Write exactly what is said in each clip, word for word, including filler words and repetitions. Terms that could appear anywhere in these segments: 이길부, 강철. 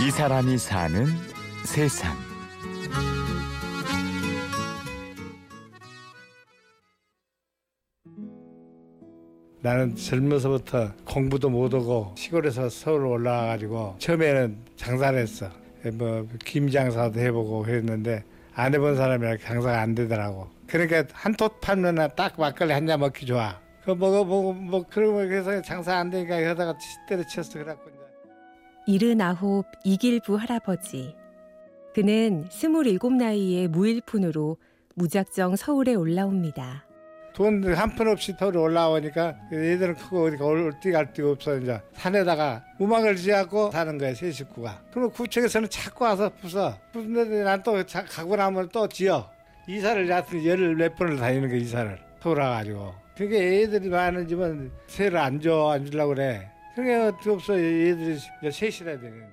이 사람이 사는 세상. 나는 젊어서부터 공부도 못하고 시골에서 서울 올라와가지고 처음에는 장사를 했어. 뭐 김장사도 해보고 했는데 안 해본 사람이라 장사가 안 되더라고. 그러니까 한톱 팔면 딱 막걸리 한 잔 먹기 좋아. 그 먹어보고 뭐 그러고 그래서 장사 안 되니까 하다가 때려쳤어. 그래갖고 일흔아홉 이길부 할아버지. 그는 스물일곱 나이에 무일푼으로 무작정 서울에 올라옵니다. 돈 한 푼 없이 서울 올라오니까 얘들은 크고 어디가 올띠갈 데가 없어. 이제 산에다가 우막을 지어갖고 사는 거야, 세 식구가. 그리고 구청에서는 자꾸 와서 부숴. 부수는데 난 또 가고 나면 또 지어. 이사를 하여튼 열을 몇 번을 다니는 거야, 이사를. 서울 와가지고. 그게 애들이 많은 집은 세를 안 줘, 안 주려고 그래. 그게 어떻게 없어, 애들이 셋이라 되는데.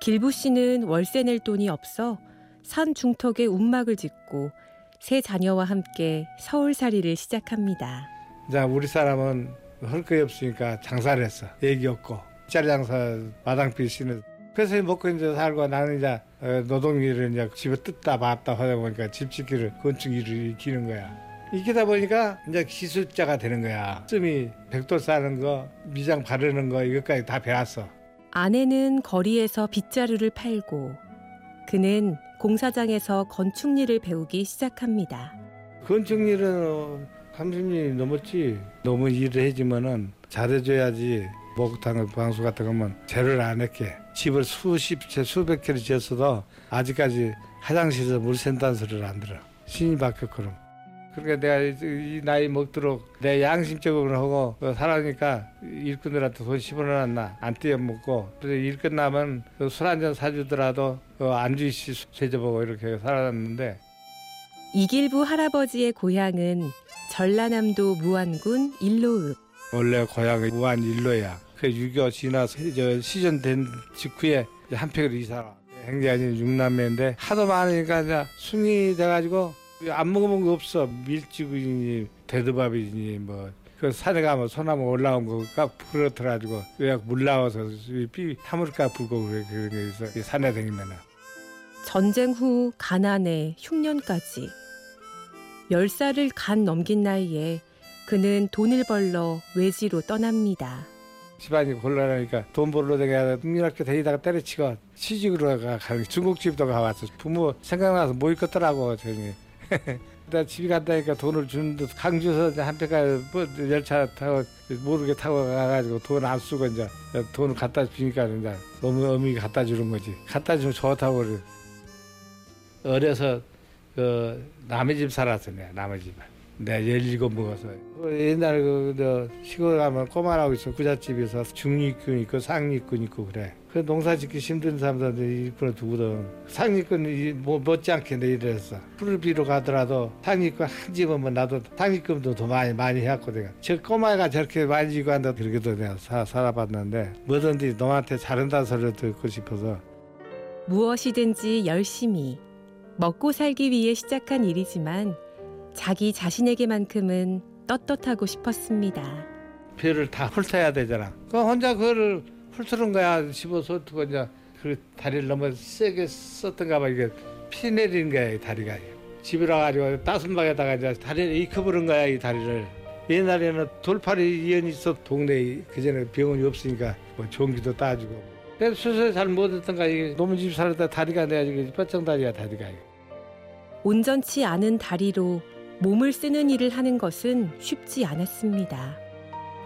길부 씨는 월세 낼 돈이 없어 산 중턱에 움막을 짓고 세 자녀와 함께 서울살이를 시작합니다. 자, 우리 사람은 할 거 없으니까 장사를 했어. 얘기 없고 짤 장사 마당필 씨는 그래서 먹고 이제 살고 나는 이제 노동일을 이제 집에 뜯다 봤다 하다 보니까 집 짓기를 건축 일을 익히는 거야. 익히다 보니까 이제 기술자가 되는 거야. 쯤이 백돌 싸는 거, 미장 바르는 거 이것까지 다 배웠어. 아내는 거리에서 빗자루를 팔고 그는 공사장에서 건축일을 배우기 시작합니다. 건축일은 삼십 년이 넘었지. 너무 일을 해지면은 잘해줘야지. 목욕탕 방수 같은 거면 재를 안 했게. 집을 수십 채 수백 개를 지었어도 아직까지 화장실에서 물 샌다는 소리를 안 들어. 신이 바뀌었거든. 그러니까 내가 이 나이 먹도록 내 양심적으로 하고 살아니까 일꾼들한테 돈 십 원은 안 떼어먹고 일 끝나면 술 한 잔 사주더라도 안주시 세져보고 이렇게 살아났는데. 이길부 할아버지의 고향은 전라남도 무안군 일로읍. 원래 고향이 무안 일로야. 그 유교 지나서 시전된 직후에 한평으로 이사와. 행자인 육 남매인데 하도 많으니까 이제 순이 돼가지고 안 먹어본 거 없어. 밀치구이니 대두밥이니 뭐 그 산에 가면 소나무 올라온 거가 풀어들어가지고 왜 물 나와서 삐 타물까 불고 그런 게 있어. 산에 다니면은. 전쟁 후 가난에 흉년까지 열 살을 간 넘긴 나이에 그는 돈을 벌러 외지로 떠납니다. 집안이 곤란하니까 돈 벌러 내가 국민학교 다니다가 때려치고 시집으로 가는 중국집도 가봤어. 부모 생각나서 뭐 있겠더라고 저기. 나 집에 간다니까 돈을 주는데 강주에서 한편까지 열차 타고 모르게 타고 가가지고 돈 안 쓰고 이제 돈을 갖다 주니까 이제 너무 어미 갖다 주는 거지. 갖다 주면 좋다고 그래. 어려서 그 남의 집 살았어. 내가 남의 집에 내가 열일곱 먹어서. 옛날에 그 시골 가면 꼬마라고 있어. 부잣집에서 중립군 있고 상립군 있고 그래. 그 농사 짓기 힘든 사람들한테 일꾼을 두거든. 상립꾼이 뭐 못지않게 내일했어. 풀을 비로 가더라도 상립꾼 한 집은 나도 상립금도 더 많이 많이 해갖고 내가 저 꼬마가 저렇게 많이 지고 한다 그렇게도 내가 사, 살아봤는데 뭐든지 너한테 잘한다는 소리를 듣고 싶어서. 무엇이든지 열심히 먹고 살기 위해 시작한 일이지만 자기 자신에게만큼은 떳떳하고 싶었습니다. 배를 다 훑어야 되잖아. 그 혼자 그거를 훑으는 거야. 집어서 두고 이제 그 다리를 너무 세게 썼던가 봐. 이게 피 내리는 거야, 이 다리가. 집이라 가지고 따순방에다가 이제 다리를 이커버린 거야, 이 다리를. 옛날에는 돌팔이 이연이 있어. 동네에 그전에 병원이 없으니까 뭐 종기도 따주고. 내가 수술 잘 못했던가. 너무 집 살았다 다리가 내가 지금 뻗정 다리야, 다리가. 온전치 않은 다리로 몸을 쓰는 일을 하는 것은 쉽지 않았습니다.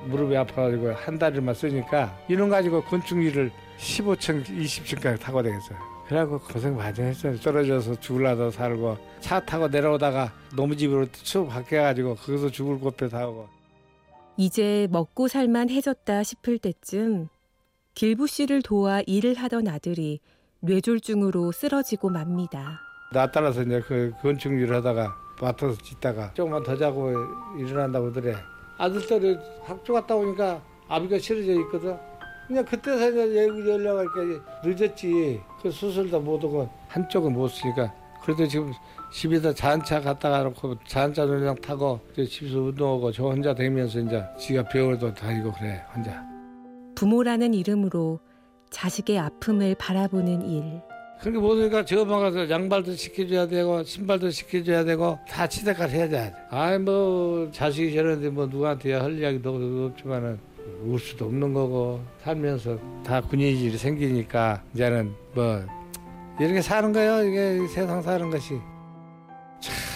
무릎이 아파가지고 한 다리만 쓰니까 이런 가지고 건축 일을 십오 층, 이십 층까지 타고 다녔어요. 그래갖고 고생 많이 했어요. 떨어져서 죽을라도 살고 차 타고 내려오다가 너무 집으로 추 바뀌어가지고 거기서 죽을 곳도 타고. 이제 먹고 살만 해졌다 싶을 때쯤 길부 씨를 도와 일을 하던 아들이 뇌졸중으로 쓰러지고 맙니다. 나 따라서 이제 그 건축 일을 하다가 맡아서 짓다가 조금만 더 자고 일어난다고 그러더래. 아들딸이 학교 갔다 오니까 아비가 쓰러져 있거든. 그냥 그때서 이제 연락할 게 늦었지. 그 수술도 못하고 한쪽은 못 쓰니까. 그래도 지금 집에서 자동차 갔다가 놓고 자동차 그냥 타고 집에서 운동하고 저 혼자 다니면서 이제 지가 병원도 다니고 그래 혼자. 부모라는 이름으로 자식의 아픔을 바라보는 일. 그렇게 보니까 저 엄마가 양발도 시켜줘야 되고 신발도 시켜줘야 되고 다 시댁까지 해야 돼. 아이 뭐 자식이 저러는데 뭐 누구한테 할 이야기도 없지만은 울 수도 없는 거고, 살면서 다 군인일이 생기니까 이제는 뭐 이렇게 사는 거예요. 이게 세상 사는 것이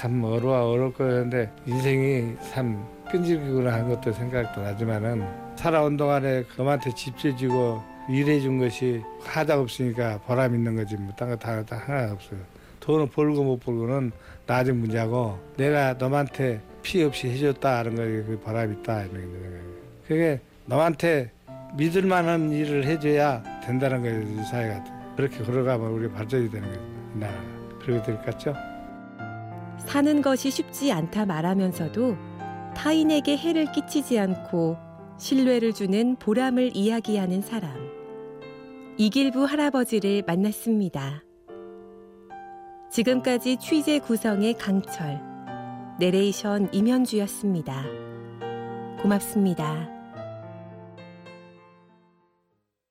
참 어려워 어려울 거였는데 인생이 참 끈질기구나 한 것도 생각도 나지만은 살아온 동안에 그한테 집지지고 일해준 것이 하다 없으니까 보람 있는 거지 뭐 딴 거 다, 다 하나 없어요. 돈을 벌고 못 벌고는 나중 문제고, 내가 너한테 피해 없이 해줬다는 거에 그 보람 있다 이런 생각이에요. 그게 너한테 믿을 만한 일을 해줘야 된다는 거예요, 이 사회가. 그렇게 걸어가면 우리 발전이 되는 거예요, 이 나라가. 그렇게 될 것 같죠? 사는 것이 쉽지 않다 말하면서도 타인에게 해를 끼치지 않고 신뢰를 주는 보람을 이야기하는 사람. 이길부 할아버지를 만났습니다. 지금까지 취재 구성의 강철, 내레이션 임현주였습니다. 고맙습니다.